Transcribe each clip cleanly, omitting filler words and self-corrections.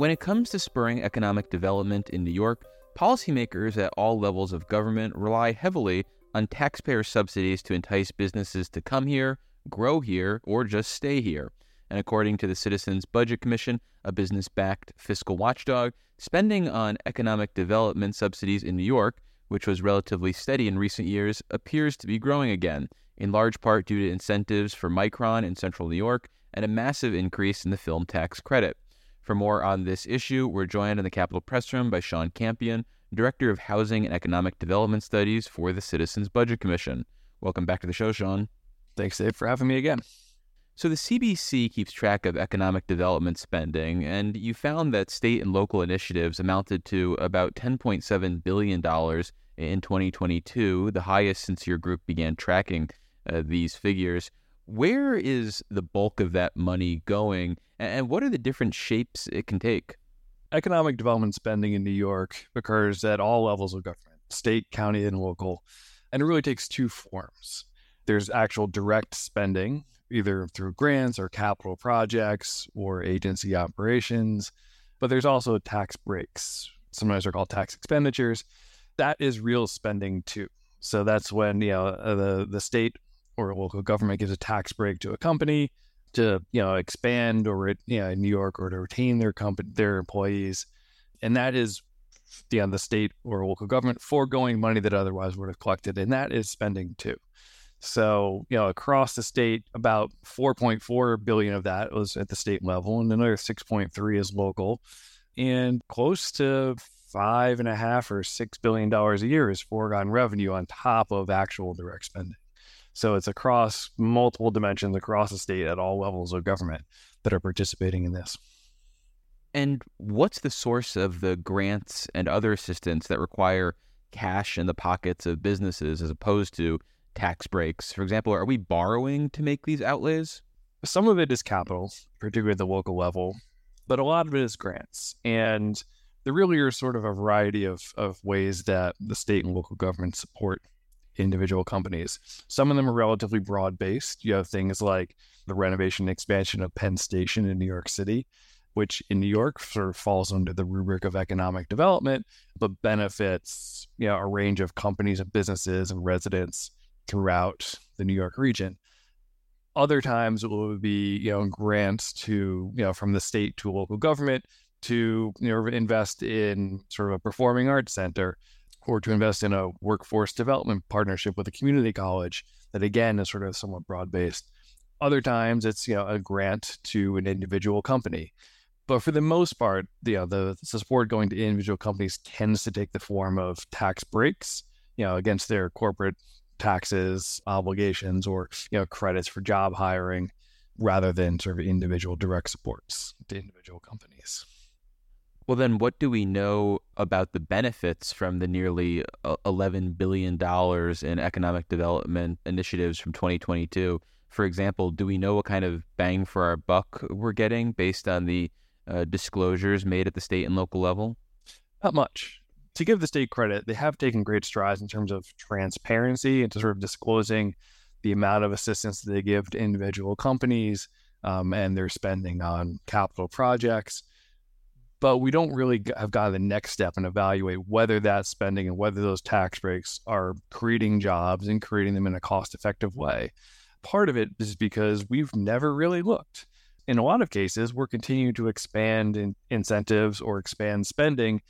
When it comes to spurring economic development in New York, policymakers at all levels of government rely heavily on taxpayer subsidies to entice businesses to come here, grow here, or just stay here. And according to the Citizens Budget Commission, a business-backed fiscal watchdog, spending on economic development subsidies in New York, which was relatively steady in recent years, appears to be growing again, in large part due to incentives for Micron in central New York and a massive increase in the film tax credit. For more on this issue, we're joined in the Capitol Press Room by Sean Campion, Director of Housing and Economic Development Studies for the Citizens Budget Commission. Welcome back to the show, Sean. Thanks, Dave, for having me again. So the CBC keeps track of economic development spending, and you found that state and local initiatives amounted to about $10.7 billion in 2022, the highest since your group began tracking these figures. Where is the bulk of that money going, and what are the different shapes it can take? Economic development spending in New York occurs at all levels of government, state, county, and local, and it really takes two forms. There's actual direct spending, either through grants or capital projects or agency operations, but there's also tax breaks. Sometimes they're called tax expenditures. That is real spending too. So that's when the state or local government gives a tax break to a company to expand or in New York or to retain their employees, and that is the state or local government foregoing money that otherwise would have collected, and that is spending too. So across the state, about 4.4 billion of that was at the state level, and another 6.3 is local, and close to $5.5 or $6 billion a year is foregone revenue on top of actual direct spending. So it's across multiple dimensions across the state at all levels of government that are participating in this. And what's the source of the grants and other assistance that require cash in the pockets of businesses as opposed to tax breaks? For example, are we borrowing to make these outlays? Some of it is capital, particularly at the local level, but a lot of it is grants. And there really are sort of a variety of ways that the state and local government support individual companies. Some of them are relatively broad-based. You have things like the renovation and expansion of Penn Station in New York City, which in New York sort of falls under the rubric of economic development, but benefits a range of companies and businesses and residents throughout the New York region. Other times it will be grants to from the state to local government to invest in sort of a performing arts center, or to invest in a workforce development partnership with a community college that, again, is sort of somewhat broad-based. Other times, it's a grant to an individual company. But for the most part, the support going to individual companies tends to take the form of tax breaks, against their corporate taxes, obligations, or credits for job hiring, rather than sort of individual direct supports to individual companies. Well, then what do we know about the benefits from the nearly $11 billion in economic development initiatives from 2022? For example, do we know what kind of bang for our buck we're getting based on the disclosures made at the state and local level? Not much. To give the state credit, they have taken great strides in terms of transparency and to sort of disclosing the amount of assistance that they give to individual companies and their spending on capital projects. But we don't really have gotten the next step and evaluate whether that spending and whether those tax breaks are creating jobs and creating them in a cost-effective way. Part of it is because we've never really looked. In a lot of cases, we're continuing to expand in incentives or expand spending,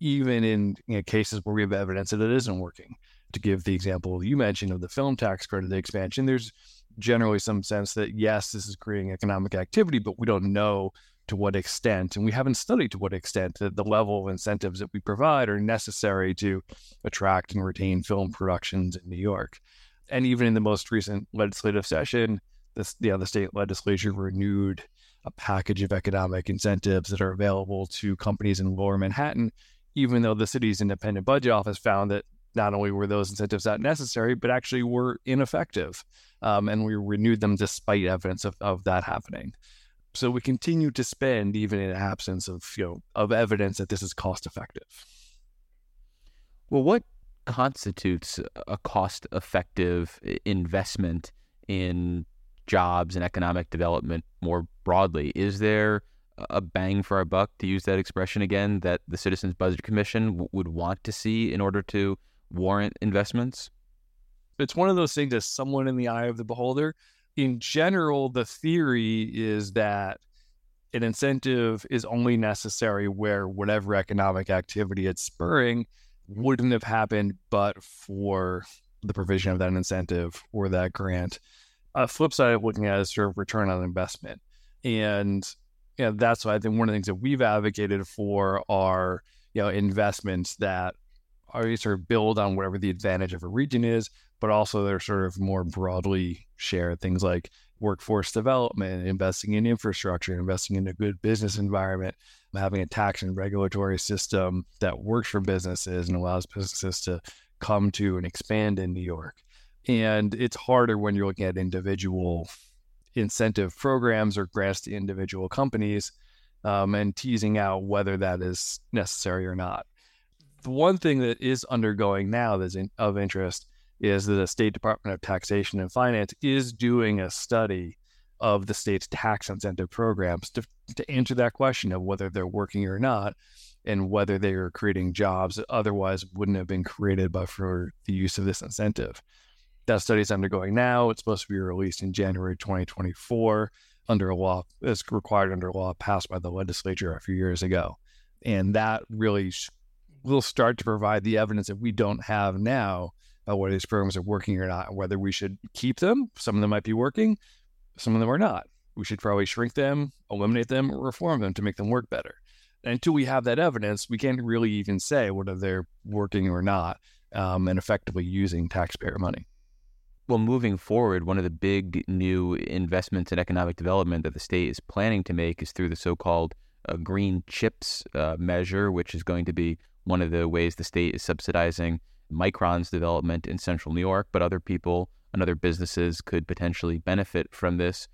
even in cases where we have evidence that it isn't working. To give the example you mentioned of the film tax credit expansion, there's generally some sense that, yes, this is creating economic activity, but we don't know to what extent, and we haven't studied to what extent the level of incentives that we provide are necessary to attract and retain film productions in New York. And even in the most recent legislative session, the state legislature renewed a package of economic incentives that are available to companies in lower Manhattan, even though the city's independent budget office found that not only were those incentives not necessary, but actually were ineffective. And we renewed them despite evidence of that happening. So we continue to spend even in absence of of evidence that this is cost effective. Well, what constitutes a cost effective investment in jobs and economic development more broadly? Is there a bang for our buck, to use that expression again, that the Citizens Budget Commission would want to see in order to warrant investments? It's one of those things that's somewhat in the eye of the beholder. In general, the theory is that an incentive is only necessary where whatever economic activity it's spurring wouldn't have happened but for the provision of that incentive or that grant. A flip side of looking at is sort of return on investment. And that's why I think one of the things that we've advocated for are investments that are sort of build on whatever the advantage of a region is, but also they're sort of more broadly shared. Things like workforce development, investing in infrastructure, investing in a good business environment, having a tax and regulatory system that works for businesses and allows businesses to come to and expand in New York. And it's harder when you're looking at individual incentive programs or grants to individual companies and teasing out whether that is necessary or not. The one thing that is undergoing now that's of interest is that the State Department of Taxation and Finance is doing a study of the state's tax incentive programs to answer that question of whether they're working or not, and whether they are creating jobs that otherwise wouldn't have been created but for the use of this incentive. That study is undergoing now. It's supposed to be released in January 2024 under a law that's required under a law passed by the legislature a few years ago. And that really will start to provide the evidence that we don't have now about whether these programs are working or not, whether we should keep them. Some of them might be working, some of them are not. We should probably shrink them, eliminate them, or reform them to make them work better. And until we have that evidence, we can't really even say whether they're working or not and effectively using taxpayer money. Well, moving forward, one of the big new investments in economic development that the state is planning to make is through the so-called green chips measure, which is going to be one of the ways the state is subsidizing Micron's development in central New York, but other people and other businesses could potentially benefit from this.